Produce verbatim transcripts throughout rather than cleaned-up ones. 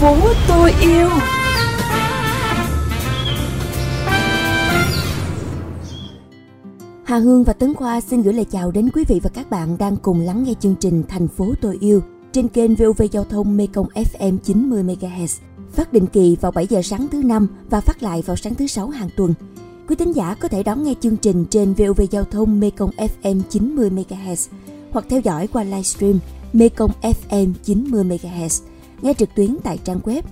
phố tôi yêu. Hà Hương và Tấn Khoa xin gửi lời chào đến quý vị và các bạn đang cùng lắng nghe chương trình Thành phố tôi yêu trên kênh vê o vê Giao thông Mekong ép em chín mươi mê ga héc, phát định kỳ vào bảy giờ sáng thứ năm và phát lại vào sáng thứ sáu hàng tuần. Quý thính giả có thể đón nghe chương trình trên vê o vê Giao thông Mekong ép em chín mươi mê ga héc hoặc theo dõi qua livestream Mekong ép em chín mươi mê ga héc, nghe trực tuyến tại trang web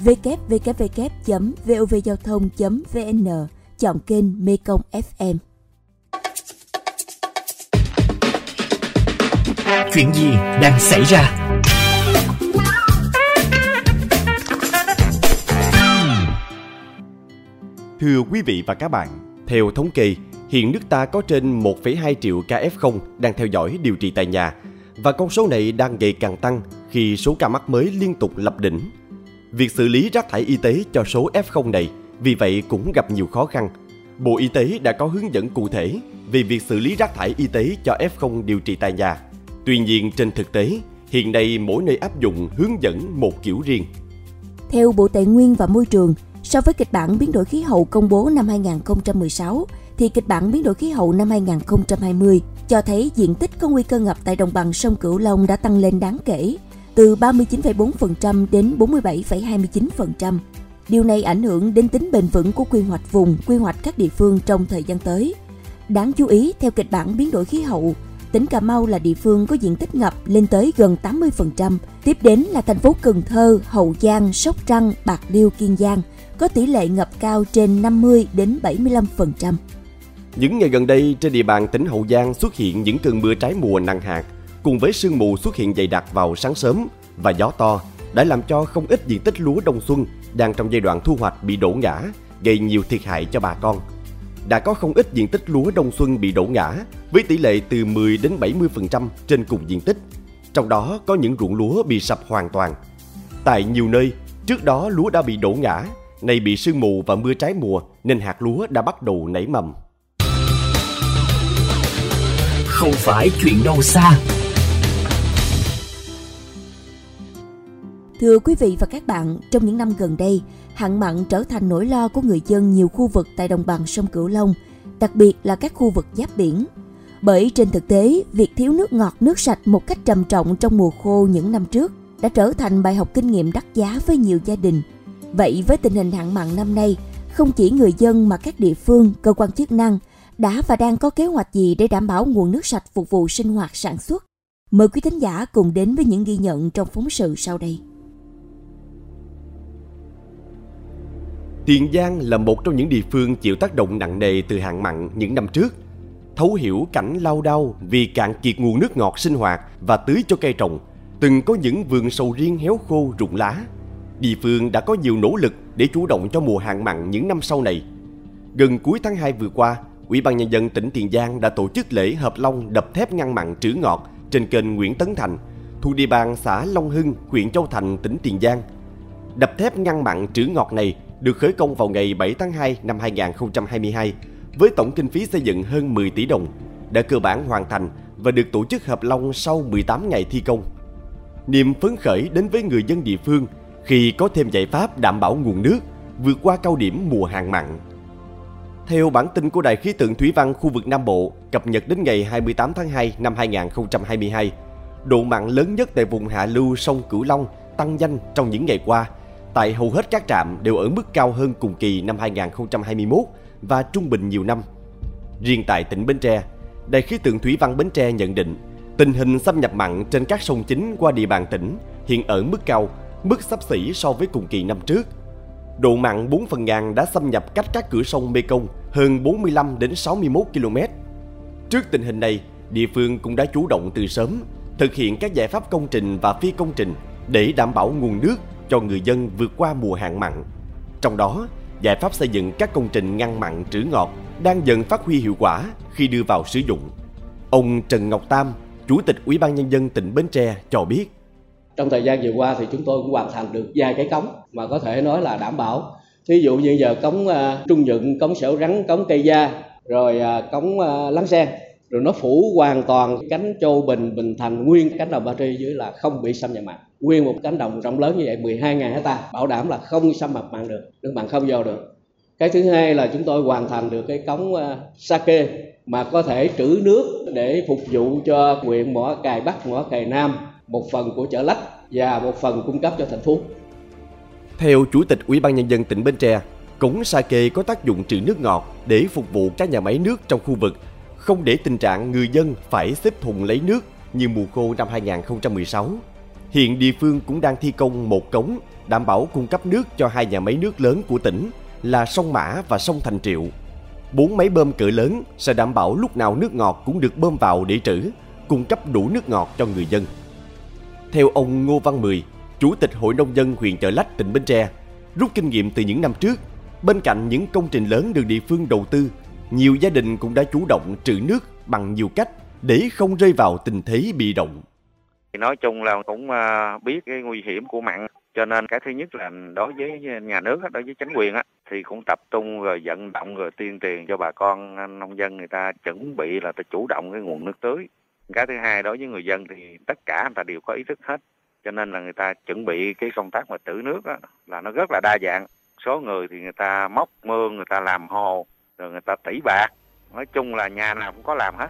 vê vê vê chấm vê o vê giao thông chấm vê en, chọn kênh Mekong ép em. Chuyện gì đang xảy ra? Thưa quý vị và các bạn, theo thống kê, hiện nước ta có trên một phẩy hai triệu ca ép không đang theo dõi điều trị tại nhà, và con số này đang ngày càng tăng khi số ca mắc mới liên tục lập đỉnh. Việc xử lý rác thải y tế cho số ép không này vì vậy cũng gặp nhiều khó khăn. Bộ Y tế đã có hướng dẫn cụ thể về việc xử lý rác thải y tế cho ép không điều trị tại nhà. Tuy nhiên, trên thực tế, hiện nay mỗi nơi áp dụng hướng dẫn một kiểu riêng. Theo Bộ Tài nguyên và Môi trường, so với kịch bản biến đổi khí hậu công bố năm hai không một sáu, thì kịch bản biến đổi khí hậu năm hai không hai không cho thấy diện tích có nguy cơ ngập tại đồng bằng sông Cửu Long đã tăng lên đáng kể, từ ba mươi chín phẩy bốn phần trăm đến bốn mươi bảy phẩy hai mươi chín phần trăm. Điều này ảnh hưởng đến tính bền vững của quy hoạch vùng, quy hoạch các địa phương trong thời gian tới. Đáng chú ý, theo kịch bản biến đổi khí hậu, tỉnh Cà Mau là địa phương có diện tích ngập lên tới gần tám mươi phần trăm, tiếp đến là thành phố Cần Thơ, Hậu Giang, Sóc Trăng, Bạc Liêu, Kiên Giang có tỷ lệ ngập cao trên năm mươi đến bảy mươi lăm phần trăm. Những ngày gần đây, trên địa bàn tỉnh Hậu Giang xuất hiện những cơn mưa trái mùa nặng hạt, cùng với sương mù xuất hiện dày đặc vào sáng sớm và gió to đã làm cho không ít diện tích lúa đông xuân đang trong giai đoạn thu hoạch bị đổ ngã, gây nhiều thiệt hại cho bà con. Đã có không ít diện tích lúa đông xuân bị đổ ngã với tỷ lệ từ mười đến bảy mươi phần trăm trên cùng diện tích, trong đó có những ruộng lúa bị sập hoàn toàn. Tại nhiều nơi, trước đó lúa đã bị đổ ngã, nay bị sương mù và mưa trái mùa nên hạt lúa đã bắt đầu nảy mầm. Không phải chuyện đâu xa. Thưa quý vị và các bạn, trong những năm gần đây, hạn mặn trở thành nỗi lo của người dân nhiều khu vực tại đồng bằng sông Cửu Long, đặc biệt là các khu vực giáp biển. Bởi trên thực tế, việc thiếu nước ngọt, nước sạch một cách trầm trọng trong mùa khô những năm trước đã trở thành bài học kinh nghiệm đắt giá với nhiều gia đình. Vậy với tình hình hạn mặn năm nay, không chỉ người dân mà các địa phương, cơ quan chức năng đã và đang có kế hoạch gì để đảm bảo nguồn nước sạch phục vụ sinh hoạt sản xuất? Mời quý thính giả cùng đến với những ghi nhận trong phóng sự sau đây. Tiền Giang là một trong những địa phương chịu tác động nặng nề từ hạn mặn những năm trước. Thấu hiểu cảnh lao đao vì cạn kiệt nguồn nước ngọt sinh hoạt và tưới cho cây trồng, từng có những vườn sầu riêng héo khô rụng lá. Địa phương đã có nhiều nỗ lực để chủ động cho mùa hạn mặn những năm sau này. Gần cuối tháng hai vừa qua, Ủy ban Nhân dân tỉnh Tiền Giang đã tổ chức lễ hợp long đập thép ngăn mặn trữ ngọt trên kênh Nguyễn Tấn Thành, thuộc địa bàn xã Long Hưng, huyện Châu Thành, tỉnh Tiền Giang. Đập thép ngăn mặn trữ ngọt này được khởi công vào ngày bảy tháng hai năm hai nghìn không trăm hai mươi hai với tổng kinh phí xây dựng hơn mười tỷ đồng, đã cơ bản hoàn thành và được tổ chức hợp long sau mười tám ngày thi công. Niềm phấn khởi đến với người dân địa phương khi có thêm giải pháp đảm bảo nguồn nước vượt qua cao điểm mùa hạn mặn. Theo bản tin của Đài khí tượng thủy văn khu vực Nam Bộ cập nhật đến ngày hai mươi tám tháng hai năm hai nghìn không trăm hai mươi hai, độ mặn lớn nhất tại vùng hạ lưu sông Cửu Long tăng nhanh trong những ngày qua. Tại hầu hết các trạm đều ở mức cao hơn cùng kỳ năm hai nghìn không trăm hai mươi mốt và trung bình nhiều năm. Riêng tại tỉnh Bến Tre, Đài khí tượng thủy văn Bến Tre nhận định tình hình xâm nhập mặn trên các sông chính qua địa bàn tỉnh hiện ở mức cao, mức xấp xỉ so với cùng kỳ năm trước. Độ mặn bốn phần ngàn đã xâm nhập cách các cửa sông Mekong hơn bốn mươi lăm đến sáu mươi mốt ki lô mét. Trước tình hình này, địa phương cũng đã chủ động từ sớm thực hiện các giải pháp công trình và phi công trình để đảm bảo nguồn nước cho người dân vượt qua mùa hạn mặn. Trong đó, giải pháp xây dựng các công trình ngăn mặn trữ ngọt đang dần phát huy hiệu quả khi đưa vào sử dụng. Ông Trần Ngọc Tam, Chủ tịch Ủy ban Nhân dân tỉnh Bến Tre cho biết: trong thời gian vừa qua thì chúng tôi cũng hoàn thành được vài cái cống mà có thể nói là đảm bảo. Thí dụ như giờ cống uh, Trung Nhượng, cống Sẻo Rắn, cống Cây Da, rồi uh, cống uh, Láng Sen. rồi nó phủ hoàn toàn cánh Châu Bình, Bình Thành, nguyên cánh đồng Ba Tri dưới là không bị xâm nhập mặn. Nguyên một cánh đồng rộng lớn như vậy mười hai nghìn hectare bảo đảm là không xâm nhập mặn được, nước mặn không vào được. Cái thứ hai là chúng tôi hoàn thành được cái cống Sake mà có thể trữ nước để phục vụ cho huyện Mỏ Cày Bắc, Mỏ Cày Nam, một phần của Chợ Lách và một phần cung cấp cho thành phố. Theo Chủ tịch Ủy ban Nhân dân tỉnh Bến Tre, cống Sake có tác dụng trữ nước ngọt để phục vụ các nhà máy nước trong khu vực, không để tình trạng người dân phải xếp thùng lấy nước như mùa khô năm hai nghìn không trăm mười sáu. Hiện địa phương cũng đang thi công một cống đảm bảo cung cấp nước cho hai nhà máy nước lớn của tỉnh là sông Mã và sông Thành Triệu. Bốn máy bơm cỡ lớn sẽ đảm bảo lúc nào nước ngọt cũng được bơm vào để trữ, cung cấp đủ nước ngọt cho người dân. Theo ông Ngô Văn Mười, Chủ tịch Hội Nông dân huyện Chợ Lách, tỉnh Bến Tre, rút kinh nghiệm từ những năm trước, bên cạnh những công trình lớn được địa phương đầu tư, nhiều gia đình cũng đã chủ động trữ nước bằng nhiều cách để không rơi vào tình thế bị động. Nói chung là cũng biết cái nguy hiểm của mặn, cho nên cái thứ nhất là đối với nhà nước, đối với chính quyền thì cũng tập trung rồi vận động rồi tuyên truyền cho bà con nông dân, người ta chuẩn bị là ta chủ động cái nguồn nước tưới. Cái thứ hai, đối với người dân thì tất cả người ta đều có ý thức hết, cho nên là người ta chuẩn bị cái công tác mà trữ nước là nó rất là đa dạng. Số người thì người ta móc mương, người ta làm hồ, rồi người ta tỉ bạc, nói chung là nhà nào cũng có làm hết.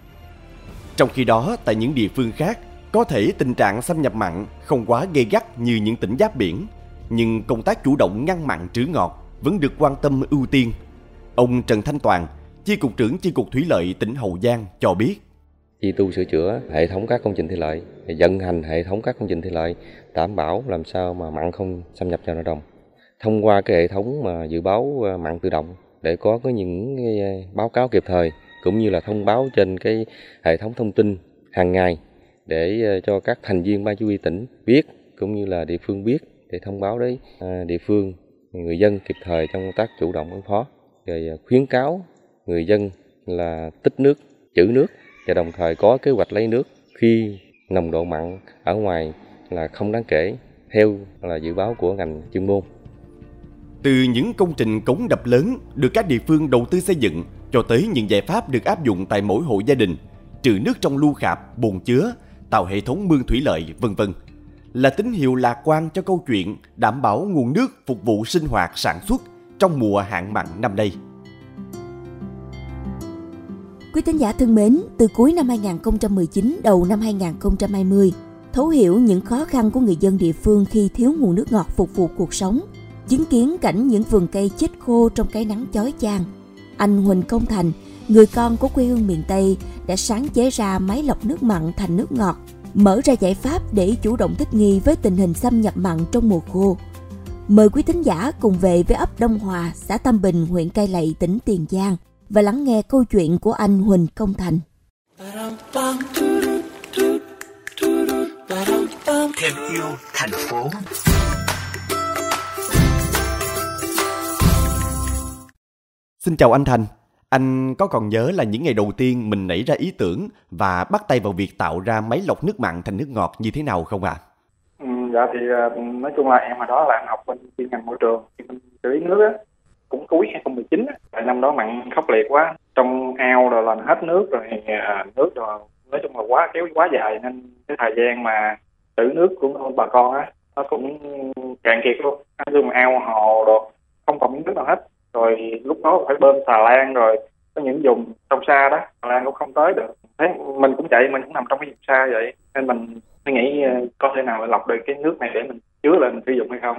Trong khi đó, tại những địa phương khác, có thể tình trạng xâm nhập mặn không quá gay gắt như những tỉnh giáp biển, nhưng công tác chủ động ngăn mặn trữ ngọt vẫn được quan tâm ưu tiên. Ông Trần Thanh Toàn, Chi cục trưởng Chi cục Thủy lợi tỉnh Hậu Giang cho biết. Chi tu sửa chữa hệ thống các công trình thủy lợi, vận hành hệ thống các công trình thủy lợi, đảm bảo làm sao mà mặn không xâm nhập vào nội đồng. Thông qua cái hệ thống mà dự báo mặn tự động để có cái những cái báo cáo kịp thời, cũng như là thông báo trên cái hệ thống thông tin hàng ngày để cho các thành viên ban chỉ huy tỉnh biết, cũng như là địa phương biết, để thông báo đến địa phương, người dân kịp thời trong công tác chủ động ứng phó, rồi khuyến cáo người dân là tích nước, trữ nước và đồng thời có kế hoạch lấy nước khi nồng độ mặn ở ngoài là không đáng kể theo là dự báo của ngành chuyên môn. Từ những công trình cống đập lớn được các địa phương đầu tư xây dựng cho tới những giải pháp được áp dụng tại mỗi hộ gia đình, trữ nước trong lu khạp, bồn chứa, tạo hệ thống mương thủy lợi, vân vân là tín hiệu lạc quan cho câu chuyện đảm bảo nguồn nước phục vụ sinh hoạt sản xuất trong mùa hạn mặn năm nay. Quý thính giả thân mến, từ cuối năm hai nghìn không trăm mười chín đầu năm hai nghìn không trăm hai mươi, thấu hiểu những khó khăn của người dân địa phương khi thiếu nguồn nước ngọt phục vụ cuộc sống, chứng kiến cảnh những vườn cây chết khô trong cái nắng chói chang, anh Huỳnh Công Thành, người con của quê hương miền Tây, đã sáng chế ra máy lọc nước mặn thành nước ngọt, mở ra giải pháp để chủ động thích nghi với tình hình xâm nhập mặn trong mùa khô. Mời quý thính giả cùng về với ấp Đông Hòa, xã Tam Bình, huyện Cai Lậy, tỉnh Tiền Giang và lắng nghe câu chuyện của anh Huỳnh Công Thành. Thêm yêu thành phố. Xin chào anh Thành. Anh có còn nhớ là những ngày đầu tiên mình nảy ra ý tưởng và bắt tay vào việc tạo ra máy lọc nước mặn thành nước ngọt như thế nào không ạ? À? Ừ, dạ thì nói chung là em hồi đó là em học bên chuyên ngành môi trường, bên xử lý nước á, cũng cuối hai nghìn không trăm mười chín á, tại năm đó mặn khốc liệt quá, trong ao rồi là hết nước rồi, nước rồi, nói chung là quá kéo quá dài nên cái thời gian mà trữ nước của bà con á nó cũng cạn kiệt luôn, nói chung ao hồ rồi không còn miếng nước nào hết. Rồi lúc đó phải bơm xà lan, rồi có những vùng sâu xa đó xà lan cũng không tới được. Thế mình cũng chạy, mình cũng nằm trong cái vùng xa vậy nên mình nghĩ có thể nào lọc được cái nước này để mình chứa lại mình sử dụng hay không.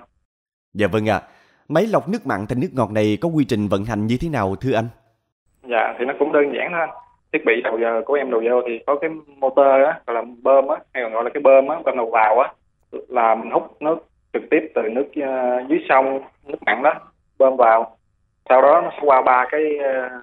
Dạ vâng ạ. À, máy lọc nước mặn thành nước ngọt này có quy trình vận hành như thế nào thưa anh? Dạ thì nó cũng đơn giản thôi. Thiết bị đầu giờ của em đầu vô thì có cái motor á, gọi là bơm á, hay còn gọi là cái bơm á, bơm đầu vào á, là mình hút nước trực tiếp từ nước dưới sông, nước mặn đó bơm vào. Sau đó nó sẽ qua ba cái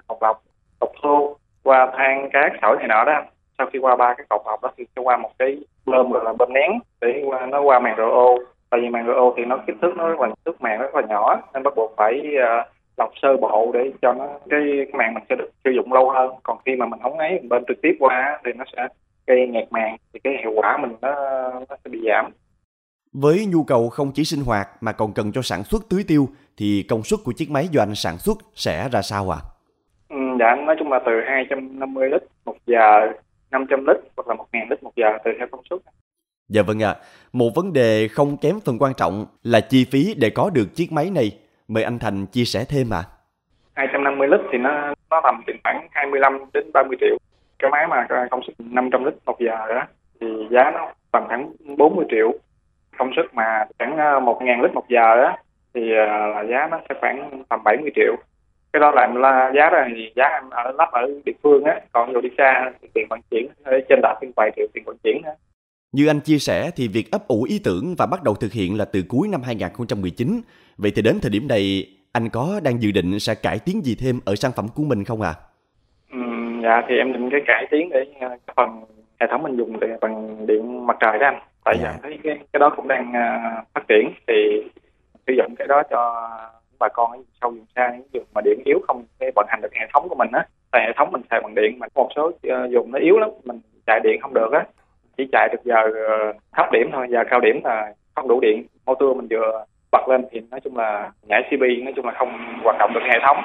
cọc lọc, cọc thô, qua than cát sỏi này nọ đó. Sau khi qua ba cái cọc lọc đó thì sẽ qua một cái bơm gọi là bơm nén để qua, nó qua màng rờ ô. Tại vì màng rờ ô thì nó kích thước nó rất là thước màng rất là nhỏ nên bắt buộc phải uh, lọc sơ bộ để cho nó cái, cái màng mình sẽ được sử dụng lâu hơn. Còn khi mà mình không ấy mình bơm trực tiếp qua thì nó sẽ gây nhạt màng thì cái hiệu quả mình nó, nó sẽ bị giảm. Với nhu cầu không chỉ sinh hoạt mà còn cần cho sản xuất tưới tiêu thì công suất của chiếc máy do anh sản xuất sẽ ra sao ạ? À? Ừ, dạ, nói chung là từ hai trăm năm mươi lít một giờ, năm trăm lít hoặc là một nghìn lít một giờ tùy theo công suất. Dạ vâng ạ. À. Một vấn đề không kém phần quan trọng là chi phí để có được chiếc máy này. Mời anh Thành chia sẻ thêm ạ. À. hai trăm năm mươi lít thì nó nó tầm khoảng hai mươi lăm đến ba mươi triệu. Cái máy mà công suất năm trăm lít một giờ đó thì giá nó tầm khoảng bốn mươi triệu. Công suất mà khoảng một nghìn lít một giờ đó thì giá nó sẽ khoảng tầm bảy mươi triệu. Cái đó là, là giá rồi thì giá em ở lắp ở địa phương á, còn vô đi xa thì tiền vận chuyển trên đạt trên vài triệu tiền vận chuyển á. Như anh chia sẻ thì việc ấp ủ ý tưởng và bắt đầu thực hiện là từ cuối năm hai không một chín. Vậy thì đến thời điểm này anh có đang dự định sẽ cải tiến gì thêm ở sản phẩm của mình không ạ? À? Ừ, dạ thì em định cái cải tiến để cái phần hệ thống mình dùng để bằng điện mặt trời đó anh. Tại vì dạ. em thấy cái, cái đó cũng đang uh, phát triển thì sử dụng cái đó cho bà con ở vùng sâu vùng xa, những vùng mà điện yếu không thể vận hành được hệ thống của mình á. Tại hệ thống mình xài bằng điện mà một số vùng nó yếu lắm, mình chạy điện không được á, chỉ chạy được giờ thấp điểm thôi, giờ cao điểm là không đủ điện, motor mình vừa bật lên thì nói chung là nhảy xê pê, nói chung là không hoạt động được hệ thống,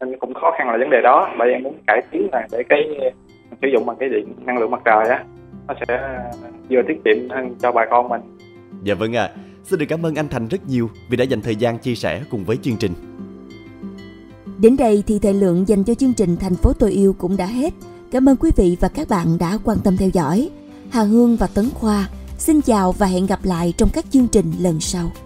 nên cũng khó khăn là vấn đề đó. Bởi em muốn cải tiến là để cái sử dụng bằng cái điện năng lượng mặt trời á, nó sẽ vừa tiết kiệm hơn cho bà con mình. Dạ vâng ạ. À. Xin được cảm ơn anh Thành rất nhiều vì đã dành thời gian chia sẻ cùng với chương trình. Đến đây thì thời lượng dành cho chương trình Thành phố tôi yêu cũng đã hết. Cảm ơn quý vị và các bạn đã quan tâm theo dõi. Hà Hương và Tấn Khoa xin chào và hẹn gặp lại trong các chương trình lần sau.